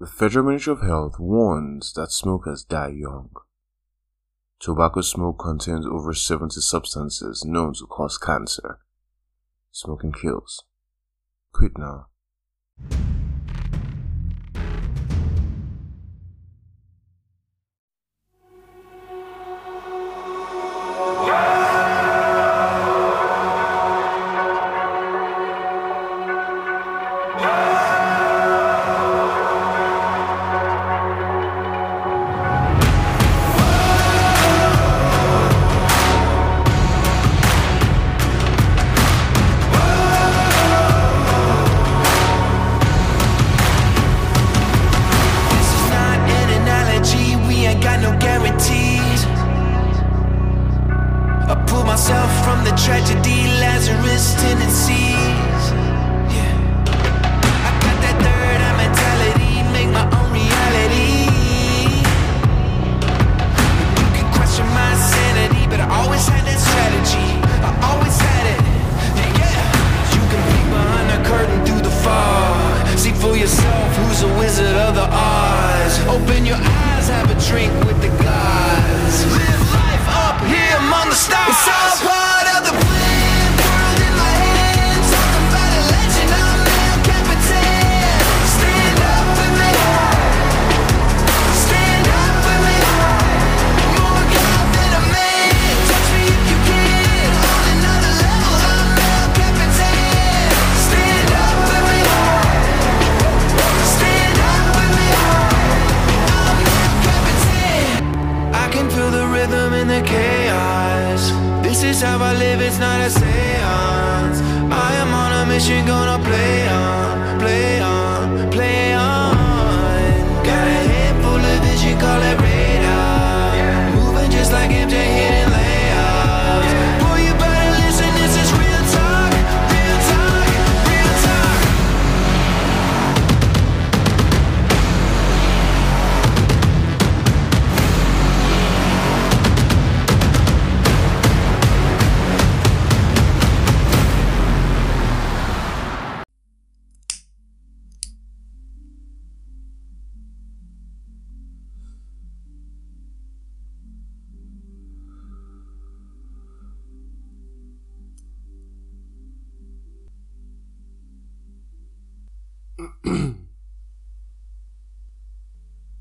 The Federal Ministry of Health warns that smokers die young. Tobacco smoke contains over 70 substances known to cause cancer. Smoking kills. Quit now.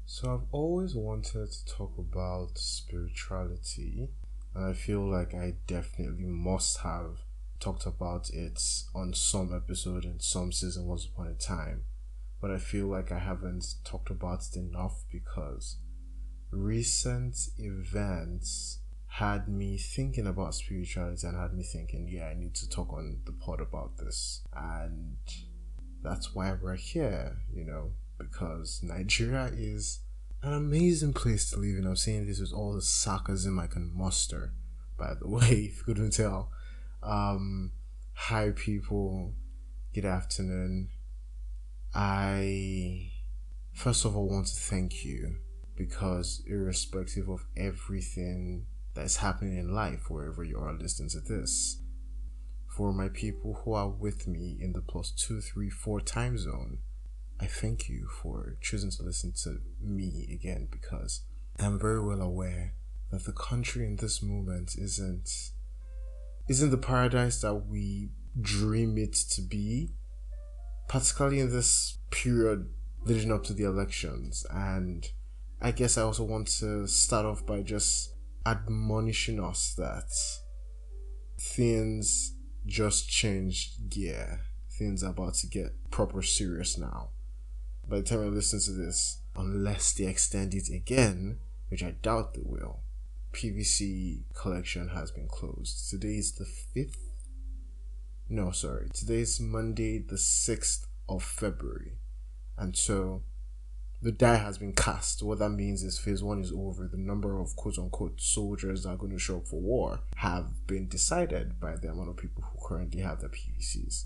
So I've always wanted to talk about spirituality, and I feel like I definitely must have talked about it on some episode in some season once upon a time, but I feel like I haven't talked about it enough because recent events had me thinking about spirituality and had me thinking, yeah, I need to talk on the pod about this, and that's why we're here, you know, because Nigeria is an amazing place to live in. I'm saying this with all the sarcasm I can muster, by the way, if you couldn't tell. Hi people, good afternoon. I first of all want to thank you, because irrespective of everything that's happening in life, wherever you are listening to this, for my people who are with me in the +2, 3, 4 time zone, I thank you for choosing to listen to me again, because I'm very well aware that the country in this moment isn't the paradise that we dream it to be, particularly in this period leading up to the elections. And I guess I also want to start off by just admonishing us that things just changed gear. Things are about to get proper serious now. By the time I listen to this, unless they extend it again, which I doubt they will, PVC collection has been closed. Today is the 5th? No, sorry. Today is Monday the 6th of February. And so, the die has been cast. What that means is phase 1 is over. The number of quote-unquote soldiers that are going to show up for war have been decided by the amount of people who currently have their PVCs.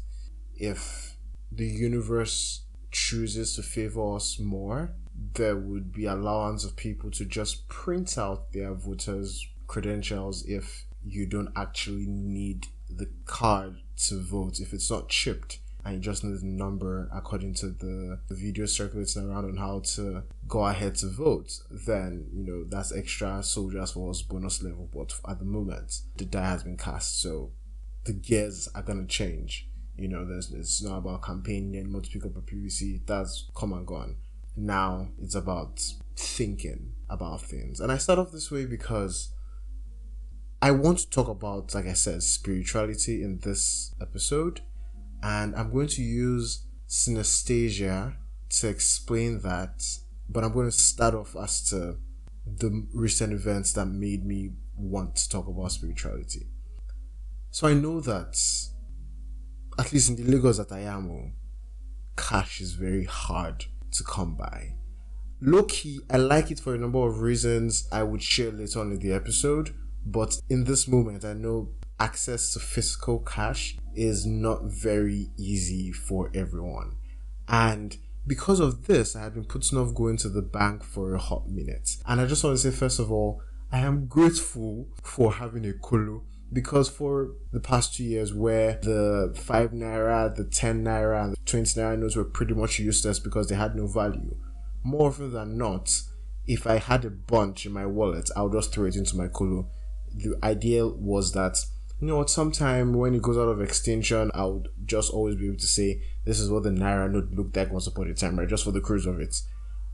If the universe chooses to favor us more, there would be allowance of people to just print out their voters' credentials if you don't actually need the card to vote, if it's not chipped. and you just know the number according to the video circulating around on how to go ahead to vote, then, you know, that's extra soldiers for us bonus level. But at the moment, the die has been cast, so the gears are going to change. You know, it's not about campaigning, not to pick up a PVC, that's come and gone. Now it's about thinking about things. And I start off this way because I want to talk about, like I said, spirituality in this episode, and I'm going to use synesthesia to explain that, but I'm going to start off as to the recent events that made me want to talk about spirituality. So I know that, at least in the Lagos that I am, cash is very hard to come by. Low-key, I like it for a number of reasons I would share later on in the episode, but in this moment, I know access to physical cash is not very easy for everyone. And because of this, I had been putting off going to the bank for a hot minute. And I just want to say, first of all, I am grateful for having a kolo, because for the past 2 years where the 5 naira, the 10 naira, and the 20 naira notes were pretty much useless because they had no value, more often than not, if I had a bunch in my wallet, I would just throw it into my kolo. The idea was that, you know, at some time when it goes out of extinction, I would just always be able to say, this is what the naira note looked like once upon a time, right? Just for the cruise of it.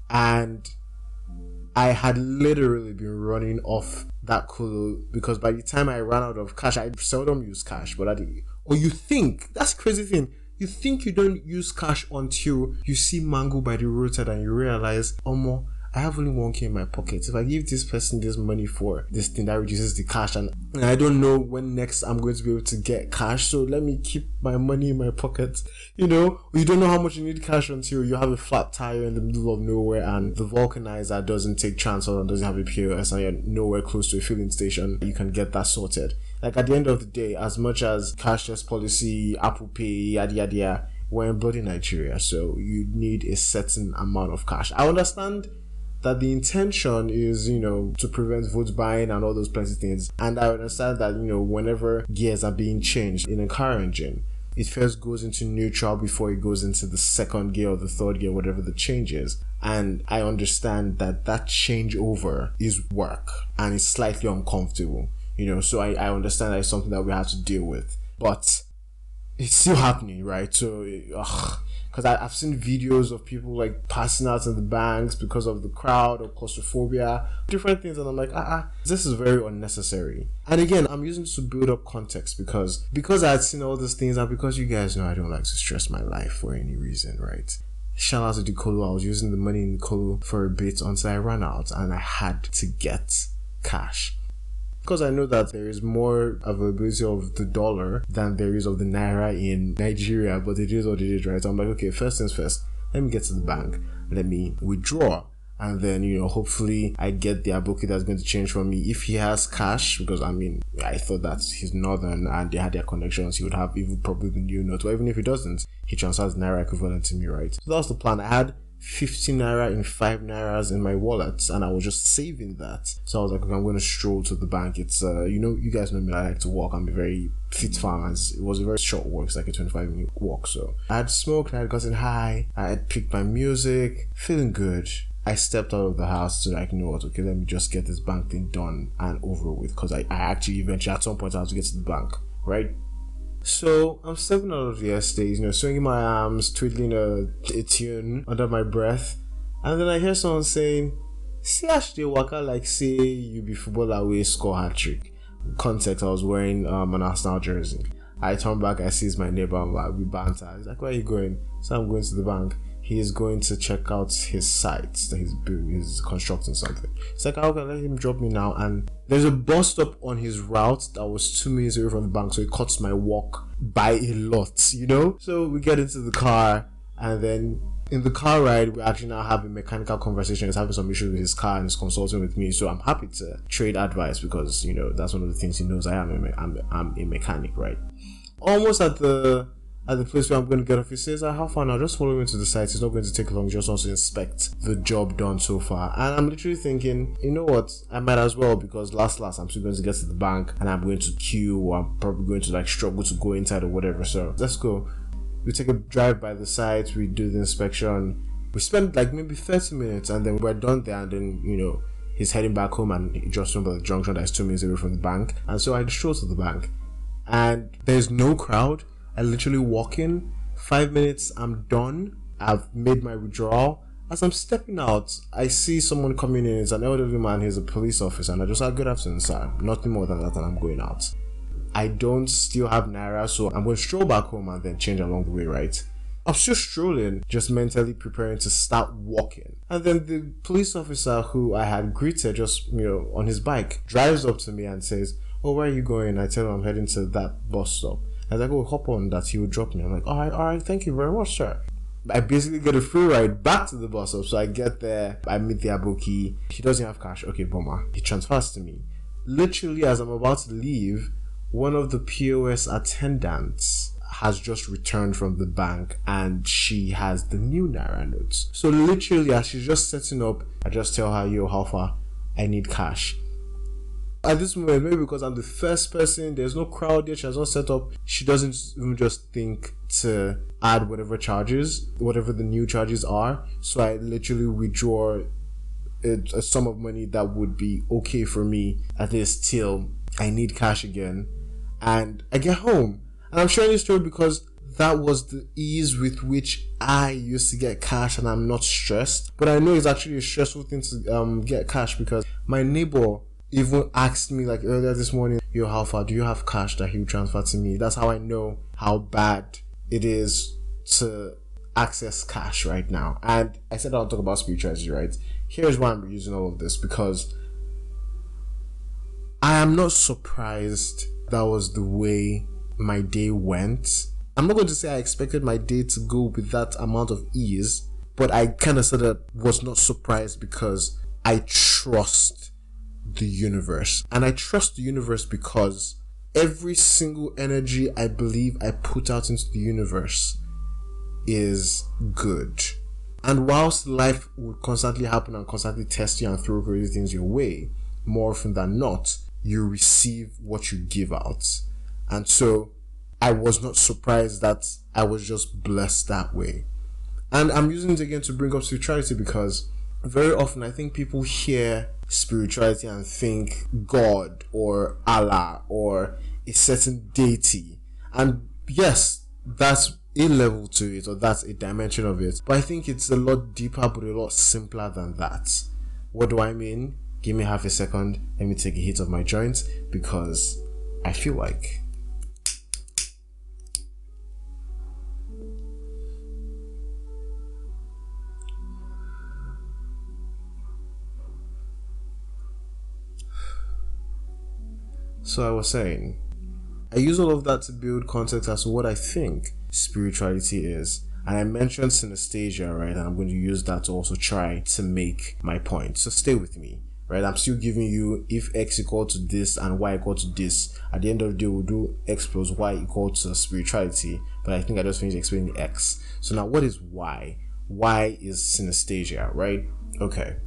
And I had literally been running off that kolo because by the time I ran out of cash, I seldom use cash. But I did. Or you think, that's the crazy thing. You think you don't use cash until you see mango by the roadside and you realize, omo, I have only 1K in my pocket. If I give this person this money for this thing, that reduces the cash, and I don't know when next I'm going to be able to get cash, so let me keep my money in my pocket. You know, you don't know how much you need cash until you have a flat tire in the middle of nowhere and the vulcanizer doesn't take transfer and doesn't have a POS and you're nowhere close to a filling station. You can get that sorted. Like, at the end of the day, as much as cashless policy, Apple Pay, yada yada yada, we're in bloody Nigeria, so you need a certain amount of cash. I understand that the intention is, you know, to prevent vote buying and all those plenty things. And I understand that, you know, whenever gears are being changed in a car engine, it first goes into neutral before it goes into the second gear or the third gear, whatever the change is. And I understand that that changeover is work and it's slightly uncomfortable, you know, so I understand that it's something that we have to deal with. But it's still happening, right? So, because I've seen videos of people like passing out in the banks because of the crowd or claustrophobia, different things, and I'm like, this is very unnecessary. And again, I'm using this to build up context because I had seen all these things, and because you guys know I don't like to stress my life for any reason, right? Shout out to the kolo. I was using the money in the kolo for a bit until I ran out and I had to get cash. Because I know that there is more availability of the dollar than there is of the naira in Nigeria, but it is what it is, right? So I'm like, okay, first things first, let me get to the bank, let me withdraw, and then, you know, hopefully I get the aboki that's going to change for me. If he has cash, because I mean, I thought that he's northern and they had their connections, he would have even probably the new note, or even if he doesn't, he transfers naira equivalent to me, right? So that was the plan. I had 15 naira in 5 nairas in my wallet, and I was just saving that. So I was like, okay, I'm going to stroll to the bank. It's you know, you guys know me, I like to walk. I'm a very fit farmer. It was a very short walk. It's like a 25-minute walk. So I had smoked, I had gotten high, I had picked my music, feeling good. I stepped out of the house to, like, you know what, okay, let me just get this bank thing done and over with, because I actually eventually at some point I had to get to the bank, right? So I'm stepping out of the estate, you know, swinging my arms, twiddling a tune under my breath, and then I hear someone saying, "See, actually, waka like say you be footballer wey score hat trick." Context: I was wearing an Arsenal jersey. I turn back, I see my neighbor, and we banter. He's like, "Where are you going?" So I'm going to the bank. He is going to check out his site that he's building. He's constructing something. It's like, how can I let him drop me now? And there's a bus stop on his route that was 2 minutes away from the bank, so it cuts my walk by a lot, you know? So we get into the car, and then in the car ride, we actually now have a mechanical conversation. He's having some issues with his car and he's consulting with me, so I'm happy to trade advice because, you know, that's one of the things he knows I am. I'm a mechanic, right? Almost at the place where I'm going to get off, he says, "How far now? Just follow me to the site. It's not going to take long. He just wants to inspect the job done so far." And I'm literally thinking, you know what? I might as well, because last, I'm still going to get to the bank and I'm going to queue, or I'm probably going to, like, struggle to go inside or whatever. So let's go. we take a drive by the site, we do the inspection, we spend like maybe 30 minutes and then we're done there, and then, you know, he's heading back home and he drops him by the junction that's 2 minutes away from the bank. And so I stroll to the bank and there's no crowd. I literally walk in, 5 minutes, I'm done. I've made my withdrawal. As I'm stepping out, I see someone coming in. It's an elderly man, he's a police officer, and I just say, good afternoon, sir. Nothing more than that, and I'm going out. I don't still have Naira, so I'm going to stroll back home and then change along the way, right? I'm still strolling, just mentally preparing to start walking. And then the police officer who I had greeted, just, you know, on his bike, drives up to me and says, oh, where are you going? I tell him I'm heading to that bus stop. As I go, hop on that, he will drop me. I'm like, all right, thank you very much, sir. I basically get a free ride back to the bus stop. So I get there, I meet the aboki. He doesn't have cash. Okay, bummer. He transfers to me. Literally, as I'm about to leave, one of the POS attendants has just returned from the bank and she has the new Naira notes. So literally, as she's just setting up, I just tell her, yo, how far? I need cash. At this moment, maybe because I'm the first person, there's no crowd there, she has not set up, she doesn't even just think to add whatever the new charges are. So I literally withdraw a sum of money that would be okay for me at least till I need cash again, and I get home. And I'm sharing this story because that was the ease with which I used to get cash, and I'm not stressed. But I know it's actually a stressful thing to get cash, because my neighbor even asked me like earlier this morning, yo, how far, do you have cash that he would transfer to me? That's how I know how bad it is to access cash right now. And I said I'll talk about spirituality, right? Here's why I'm using all of this, because I am not surprised that was the way my day went. I'm not going to say I expected my day to go with that amount of ease, but I kind of said I was not surprised because I trust the universe. And I trust the universe because every single energy I believe I put out into the universe is good. And whilst life would constantly happen and constantly test you and throw crazy things your way, more often than not, you receive what you give out. And so I was not surprised that I was just blessed that way. And I'm using it again to bring up spirituality, because very often I think people hear spirituality and think God or Allah or a certain deity. And yes, that's a level to it, or that's a dimension of it. But I think it's a lot deeper, but a lot simpler than that. What do I mean? Give me half a second. Let me take a hit of my joint, because I feel like... So I was saying, I use all of that to build context as to what I think spirituality is. And I mentioned synesthesia, right? And I'm going to use that to also try to make my point. So stay with me, right? I'm still giving you if X equal to this and Y equal to this. At the end of the day, we'll do X plus Y equal to spirituality. But I think I just finished explaining X. So now what is Y? Y is synesthesia, right? Okay.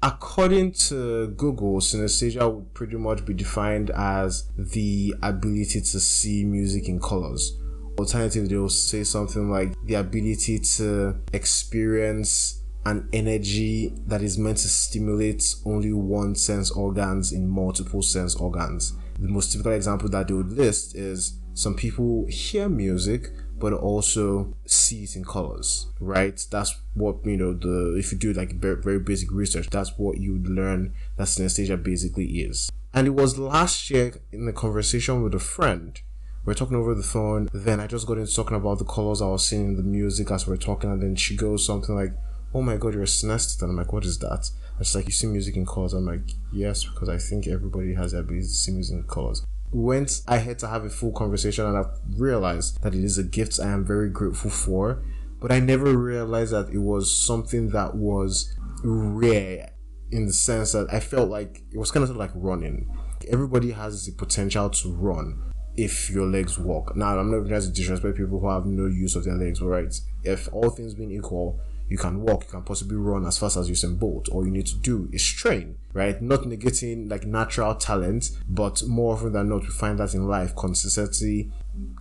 According to Google, synesthesia would pretty much be defined as the ability to see music in colors. Alternatively, they'll say something like the ability to experience an energy that is meant to stimulate only one sense organs in multiple sense organs. The most typical example that they would list is some people hear music but also see it in colors, right? That's what, you know, if you do like very basic research, that's what you learn that synesthesia basically is. And it was last year in the conversation with a friend, we're talking over the phone, then I just got into talking about the colors I was seeing in the music as we're talking, and then she goes something like, oh my god, you're a synesthete. And I'm like, what is that? And she's like, you see music in colors. I'm like, yes, because I think everybody has the ability to see music in colors. Went ahead to have a full conversation, and I've realized that it is a gift I am very grateful for, but I never realized that it was something that was rare, in the sense that I felt like it was kind of like running. Everybody has the potential to run if your legs walk. Now, I'm not going to disrespect people who have no use of their legs, but right, if all things being equal, you can walk, you can possibly run as fast as Usain Bolt. All you need to do is train, right? Not negating like natural talent, but more often than not, we find that in life, consistency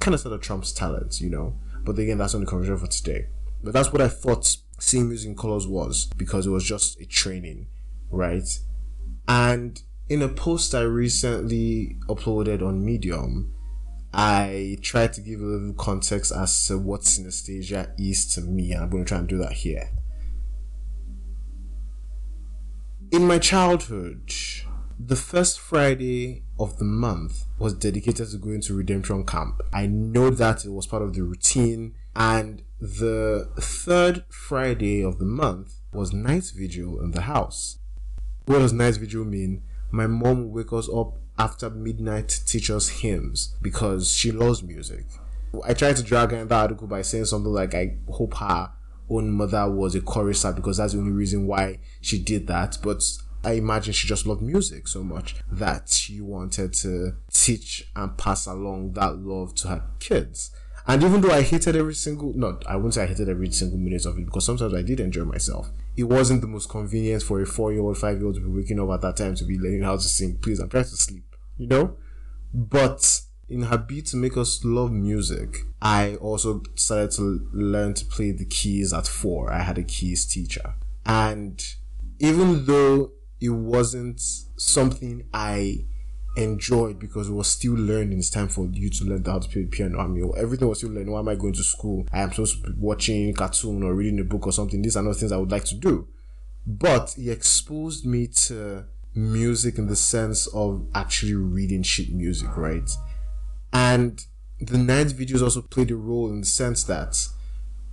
kind of sort of trumps talent, you know? But again, that's not the conversation for today. But that's what I thought seeing Music in Colors was, because it was just a training, right? And in a post I recently uploaded on Medium, I tried to give a little context as to what synesthesia is to me, and I'm going to try and do that here. In my childhood, the first Friday of the month was dedicated to going to Redemption Camp. I know that it was part of the routine. And the third Friday of the month was night vigil in the house. What does night vigil mean? My mom would wake us up after midnight to teach us hymns because she loves music. I tried to drag her in that article by saying something like, I hope her own mother was a chorister because that's the only reason why she did that, but I imagine she just loved music so much that she wanted to teach and pass along that love to her kids. And even though I hated every single, no, I wouldn't say I hated every single minute of it, because sometimes I did enjoy myself. It wasn't the most convenient for a 4-year-old, 5-year-old to be waking up at that time to be learning how to sing, please, I'm trying to sleep, you know? But in her beat to make us love music, I also started to learn to play the keys at 4. I had a keys teacher. And even though it wasn't something I enjoyed because it was still learning, it's time for you to learn how to play the piano. I mean, everything was still learning. Why am I going to school? I am supposed to be watching a cartoon or reading a book or something. These are not things I would like to do. But he exposed me to music in the sense of actually reading sheet music, right? And the night videos also played a role in the sense that,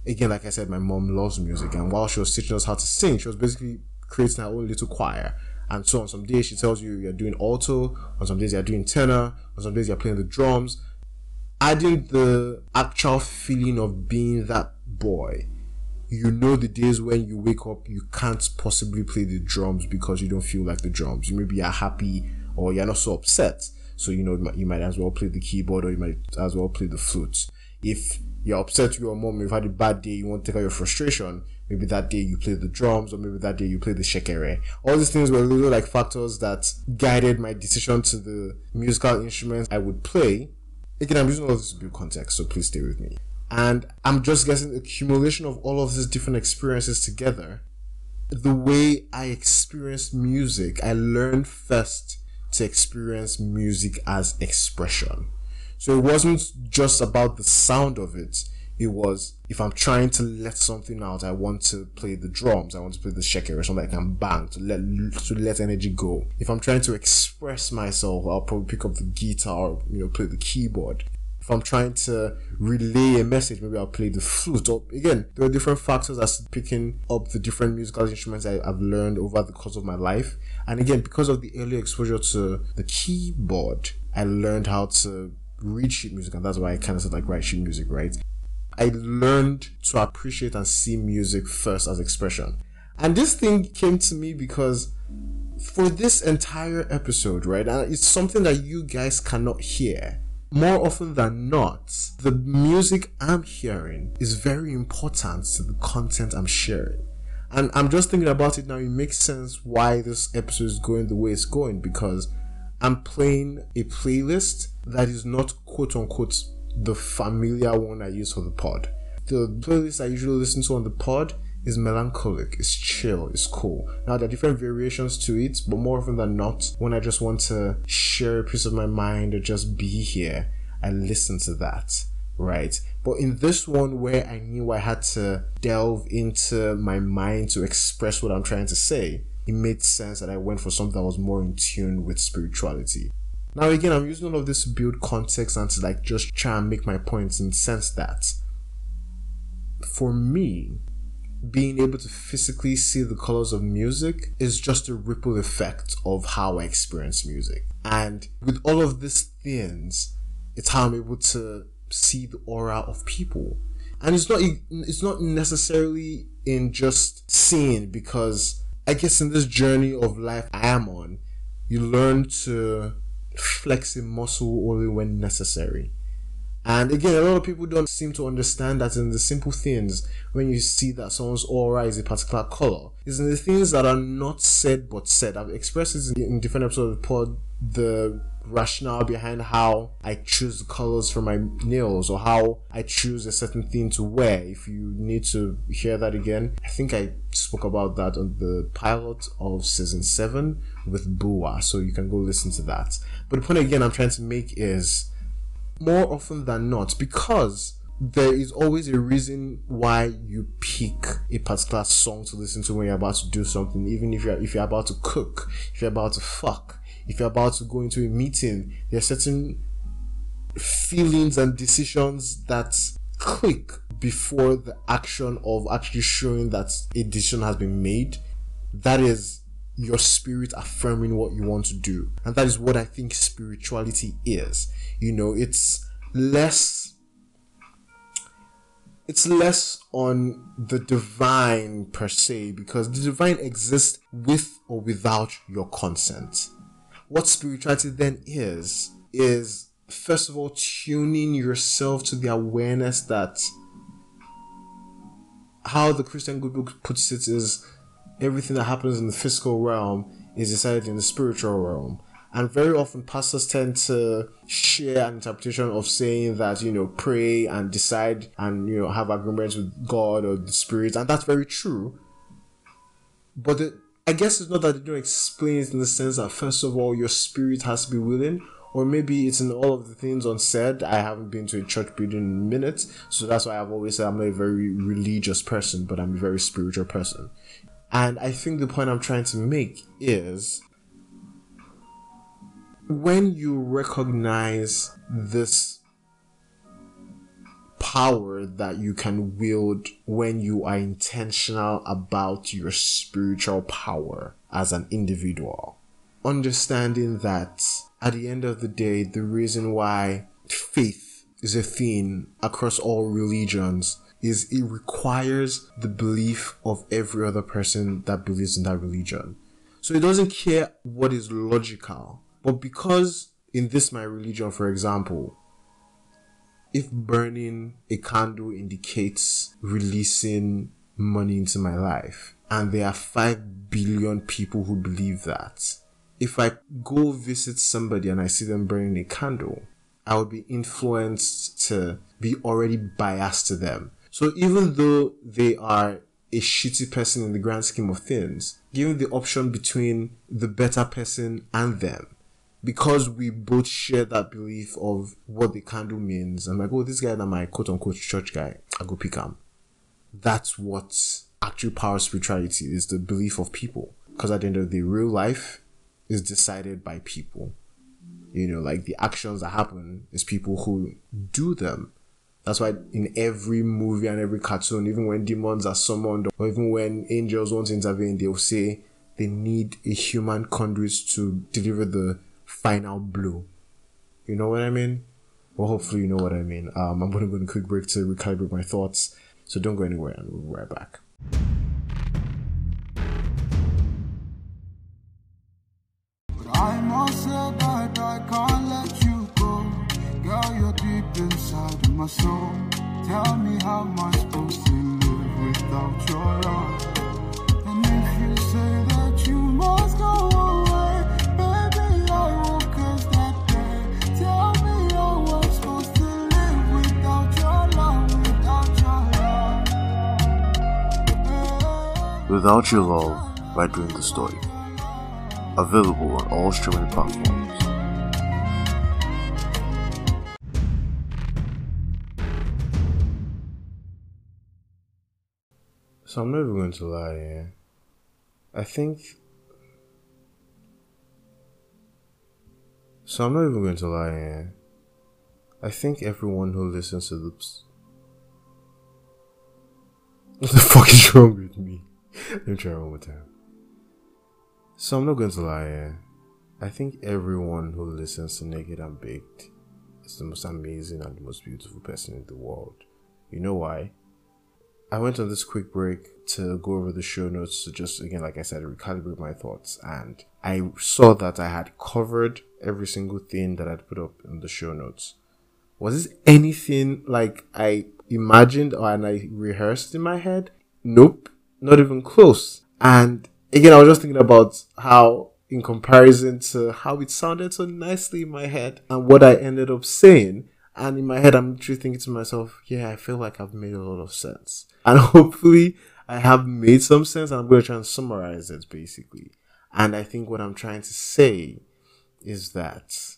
again, like I said, my mom loves music, and while she was teaching us how to sing, she was basically creating her own little choir. And so on some days she tells you you're doing alto, on some days you're doing tenor, on some days you're playing the drums, adding the actual feeling of being that boy. You know, the days when you wake up, you can't possibly play the drums because you don't feel like the drums. Maybe you're happy or you're not so upset. So, you know, you might as well play the keyboard or you might as well play the flute. If you're upset with your mom, you've had a bad day, you want to take out your frustration, maybe that day you play the drums, or maybe that day you play the shekere. All these things were little like factors that guided my decision to the musical instruments I would play. Again, I'm using all of this to build context, so please stay with me. And I'm just guessing the accumulation of all of these different experiences together, the way I experienced music, I learned first to experience music as expression. So it wasn't just about the sound of it. It was, if I'm trying to let something out, I want to play the drums, I want to play the shekere or something I can bang to let energy go. If I'm trying to express myself, I'll probably pick up the guitar or, you know, play the keyboard. If I'm trying to relay a message, maybe I'll play the flute. Or, again, there are different factors as to picking up the different musical instruments I've learned over the course of my life. And again, because of the early exposure to the keyboard, I learned how to read sheet music, and that's why I kind of said like write sheet music, right? I learned to appreciate and see music first as expression. And this thing came to me because for this entire episode, right, and it's something that you guys cannot hear, more often than not, the music I'm hearing is very important to the content I'm sharing. And I'm just thinking about it now, it makes sense why this episode is going the way it's going, because I'm playing a playlist that is not quote-unquote the familiar one I use for the pod. The playlist I usually listen to on the pod is melancholic, it's chill, it's cool. Now there are different variations to it, but more often than not, when I just want to share a piece of my mind or just be here, I listen to that, right? But in this one where I knew I had to delve into my mind to express what I'm trying to say, it made sense that I went for something that was more in tune with spirituality. Now again, I'm using all of this to build context and to like just try and make my points in the sense that for me, being able to physically see the colors of music is just a ripple effect of how I experience music. And with all of these things, it's how I'm able to see the aura of people. And it's not necessarily in just seeing, because I guess in this journey of life I am on, you learn to flex a muscle only when necessary. And again, a lot of people don't seem to understand that in the simple things, when you see that someone's aura is a particular color, it's in the things that are not said but said. I've expressed this in different episodes of the pod, the rationale behind how I choose colors for my nails or how I choose a certain thing to wear. If you need to hear that again, I think I spoke about that on the pilot of season 7 with Bua, so you can go listen to that. But the point again I'm trying to make is, more often than not, because there is always a reason why you pick a particular song to listen to when you're about to do something. Even if you're about to cook, if you're about to fuck, if you're about to go into a meeting, there are certain feelings and decisions that click before the action of actually showing that a decision has been made. That is your spirit affirming what you want to do. And that is what I think spirituality is. You know, it's less on the divine per se, because the divine exists with or without your consent. What spirituality then is first of all tuning yourself to the awareness that, how the Christian Good Book puts it, is everything that happens in the physical realm is decided in the spiritual realm. And very often pastors tend to share an interpretation of saying that, you know, pray and decide and, you know, have agreements with God or the Spirit. And that's very true. But I guess it's not that they don't explain it in the sense that, first of all, your spirit has to be willing. Or maybe it's in all of the things unsaid. I haven't been to a church building in a minute. So that's why I've always said I'm not a very religious person, but I'm a very spiritual person. And I think the point I'm trying to make is, when you recognize this power that you can wield when you are intentional about your spiritual power as an individual, understanding that at the end of the day, the reason why faith is a thing across all religions is it requires the belief of every other person that believes in that religion. So it doesn't care what is logical. But because in this my religion, for example, if burning a candle indicates releasing money into my life, and there are 5 billion people who believe that, if I go visit somebody and I see them burning a candle, I will be influenced to be already biased to them. So even though they are a shitty person in the grand scheme of things, given the option between the better person and them, because we both share that belief of what the candle means, I'm like, oh, this guy that my quote-unquote church guy, I go pick him. That's what actual power spirituality is, the belief of people. Because at the end of the day, real life is decided by people. You know, like the actions that happen is people who do them. That's why in every movie and every cartoon, even when demons are summoned or even when angels want to intervene, they will say they need a human conduit to deliver the final blow. You know what I mean? Well, hopefully you know what I mean. I'm going to go on a quick break to recalibrate my thoughts. So don't go anywhere, and we'll be right back. But I'm all sad, but I can't let you go. Girl, you're deep inside my soul. Tell me, how am I supposed to live without your love? And if you say that you must go away, baby, I will. Without Your Love by Dream the Story. Available on all streaming platforms. So I'm never going to lie here. I think everyone who listens to this... What the fuck is wrong with me? Let me try one more time. So I'm not going to lie here. I think everyone who listens to Naked and Baked is the most amazing and the most beautiful person in the world. You know why? I went on this quick break to go over the show notes to just, again, like I said, recalibrate my thoughts. And I saw that I had covered every single thing that I'd put up in the show notes. Was this anything like I imagined or and I rehearsed in my head? Nope. Not even close. And again, I was just thinking about how in comparison to how it sounded so nicely in my head and what I ended up saying. And in my head, I'm literally thinking to myself, yeah, I feel like I've made a lot of sense. And hopefully I have made some sense, and I'm going to try and summarize it basically. And I think what I'm trying to say is that,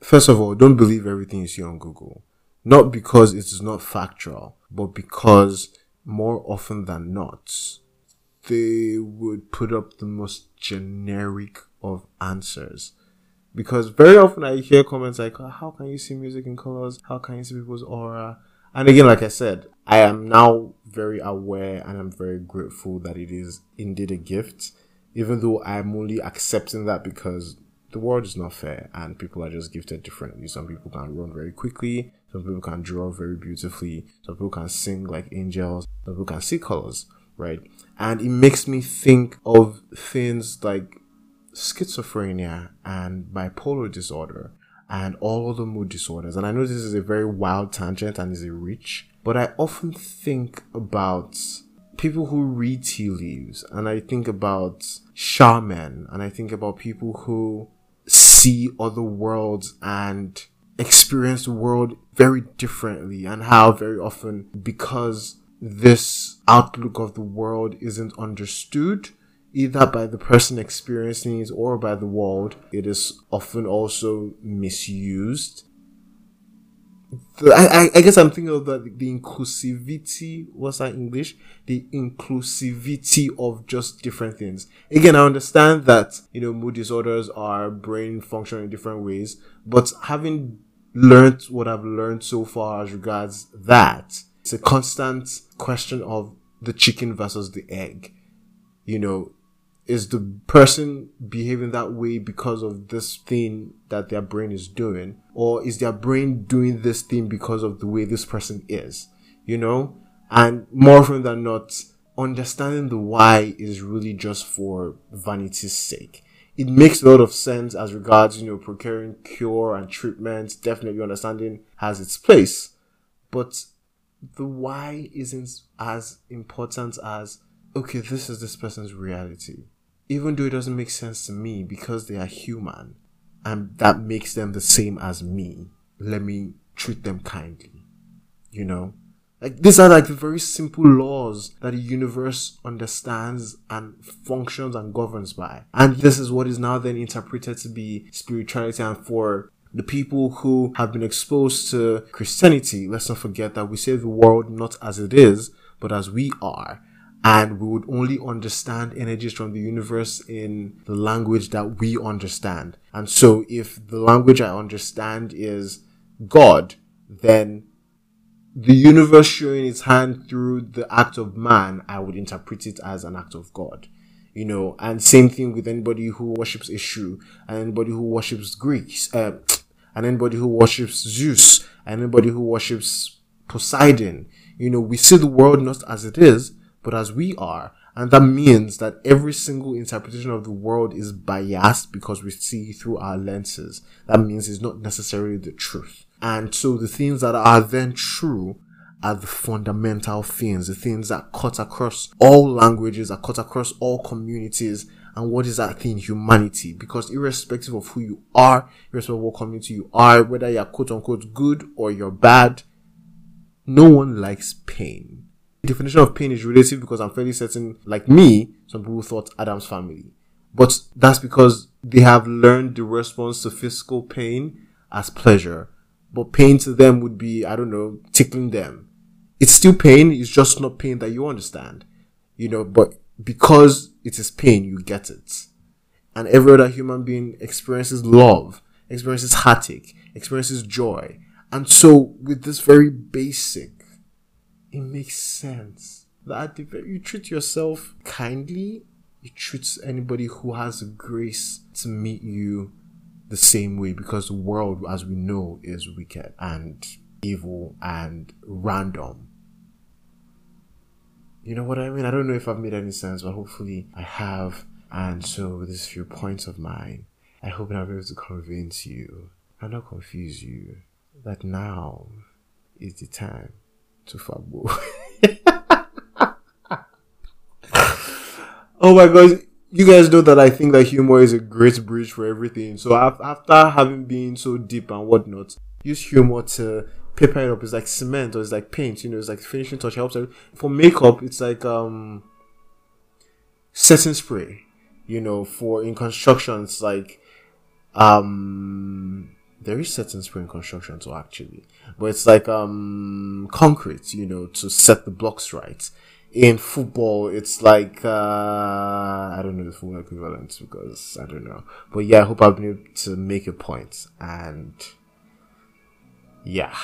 first of all, don't believe everything you see on Google. Not because it is not factual, but because more often than not, they would put up the most generic of answers. Because very often I hear comments like, oh, how can you see music in colors? How can you see people's aura? And again, like I said, I am now very aware and I'm very grateful that it is indeed a gift, even though I'm only accepting that because the world is not fair and people are just gifted differently. Some people can run very quickly. Some people can draw very beautifully. Some people can sing like angels. Some people can see colors, right? And it makes me think of things like schizophrenia and bipolar disorder and all other mood disorders. And I know this is a very wild tangent and is a reach, but I often think about people who read tea leaves, and I think about shaman, and I think about people who see other worlds and experience the world very differently, and how very often, because this outlook of the world isn't understood either by the person experiencing it or by the world, it is often also misused. I guess I'm thinking of the inclusivity, what's that English? The inclusivity of just different things. Again, I understand that, mood disorders are brain function in different ways, but having learned what I've learned so far as regards that, it's a constant question of the chicken versus the egg. Is the person behaving that way because of this thing that their brain is doing? Or is their brain doing this thing because of the way this person is? And more often than not, understanding the why is really just for vanity's sake. It makes a lot of sense as regards, procuring cure and treatment. Definitely understanding has its place. But the why isn't as important as, okay, this is this person's reality. Even though it doesn't make sense to me because they are human and that makes them the same as me, let me treat them kindly. These are the very simple laws that the universe understands and functions and governs by. And this is what is now then interpreted to be spirituality. And for the people who have been exposed to Christianity, let's not forget that we save the world not as it is, but as we are. And we would only understand energies from the universe in the language that we understand. And so if the language I understand is God, then the universe showing its hand through the act of man, I would interpret it as an act of God. And same thing with anybody who worships Eshu, and anybody who worships Greeks, and anybody who worships Zeus, and anybody who worships Poseidon. We see the world not as it is, but as we are. And that means that every single interpretation of the world is biased because we see through our lenses. That means it's not necessarily the truth. And so the things that are then true are the fundamental things, the things that cut across all languages, that cut across all communities. And what is that thing? Humanity. Because irrespective of who you are, irrespective of what community you are, whether you're quote unquote good or you're bad, no one likes pain. The definition of pain is relative because I'm fairly certain, like me, some people thought Adam's family. But that's because they have learned the response to physical pain as pleasure. But pain to them would be, tickling them. It's still pain, it's just not pain that you understand. But because it is pain, you get it. And every other human being experiences love, experiences heartache, experiences joy. And so with this very basic, it makes sense that you treat yourself kindly, you treat anybody who has the grace to meet you the same way, because the world, as we know, is wicked and evil and random. You know what I mean? I don't know if I've made any sense, but hopefully I have. And so with these few points of mine, I hope that I'll be able to convince you and not confuse you that now is the time to Fabo. Oh my gosh, you guys know that I think that humor is a great bridge for everything. So after having been so deep and whatnot, use humor to paper it up. It's like cement or it's like paint, you know, it's like finishing touch helps. For makeup, it's like setting spray, you know. For in construction, it's like there is setting spray in construction too, actually, but it's like concrete, you know, to set the blocks right. In football, it's like I don't know the football equivalent because I don't know, but yeah, I hope I've been able to make a point. And yeah,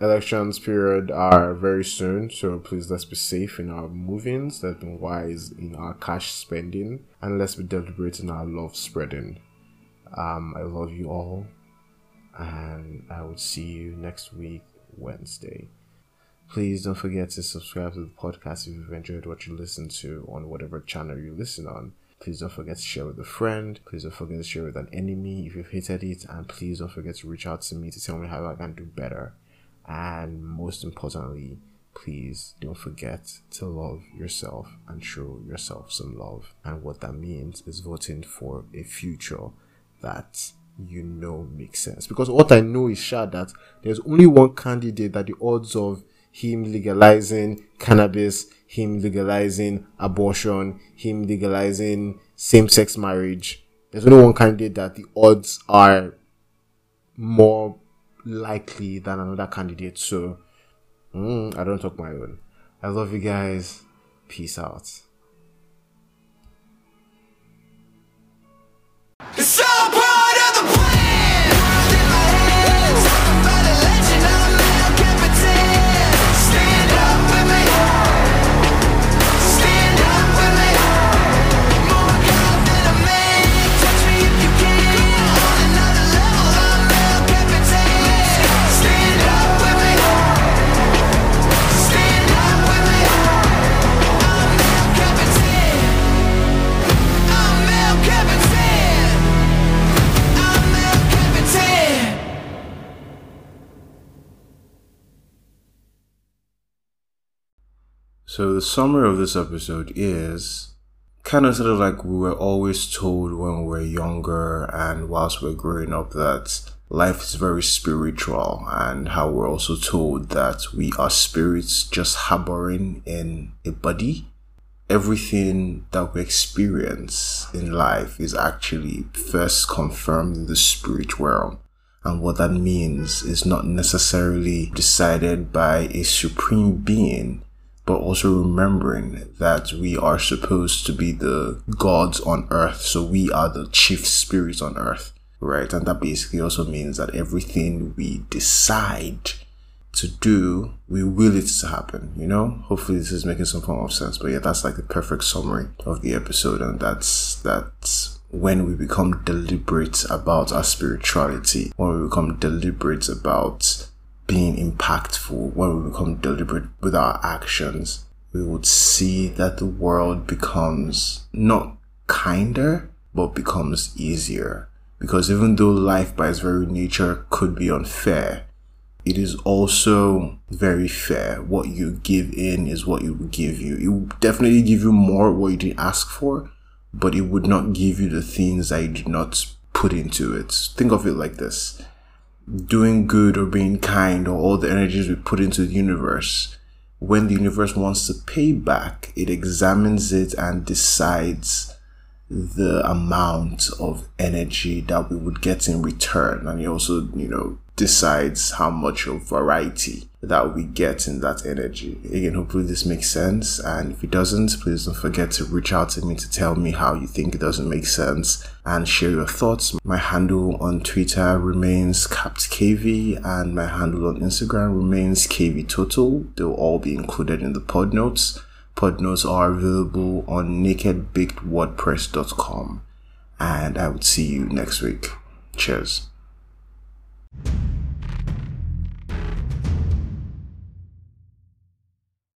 elections period are very soon, so please let's be safe in our movings, let's be wise in our cash spending, and let's be deliberate in our love spreading. I love you all, and I will see you next week, Wednesday. Please don't forget to subscribe to the podcast if you've enjoyed what you listen to on whatever channel you listen on. Please don't forget to share with a friend. Please don't forget to share with an enemy if you've hated it. And please don't forget to reach out to me to tell me how I can do better. And most importantly, please don't forget to love yourself and show yourself some love. And what that means is voting for a future that you know makes sense. Because what I know is sure that there's only one candidate that the odds of him legalizing cannabis, him legalizing abortion, him legalizing same-sex marriage, there's only one candidate that the odds are more likely than another candidate. So I don't talk my own. I love you guys. Peace out. It's all part of the plan. So the summary of this episode is kind of sort of like we were always told when we were younger and whilst we were growing up that life is very spiritual, and how we're also told that we are spirits just harboring in a body. Everything that we experience in life is actually first confirmed in the spirit realm. And what that means is not necessarily decided by a supreme being, but also remembering that we are supposed to be the gods on earth. So we are the chief spirits on earth, right? And that basically also means that everything we decide to do, we will it to happen, you know? Hopefully this is making some form of sense. But yeah, that's like the perfect summary of the episode. And that's when we become deliberate about our spirituality, when we become deliberate about being impactful, when we become deliberate with our actions, we would see that the world becomes not kinder, but becomes easier. Because even though life by its very nature could be unfair, it is also very fair. What you give in is what it will give you. It will definitely give you more what you didn't ask for, but it would not give you the things that you did not put into it. Think of it like this. Doing good or being kind or all the energies we put into the universe, when the universe wants to pay back, it examines it and decides the amount of energy that we would get in return. And it also, you know, decides how much of variety that we get in that energy. Again, hopefully this makes sense. And if it doesn't, please don't forget to reach out to me to tell me how you think it doesn't make sense and share your thoughts. My handle on Twitter remains CaptKV, and my handle on Instagram remains KVTotal. They'll all be included in the pod notes. Pod notes are available on nakedbakedwordpress.com. And I will see you next week. Cheers.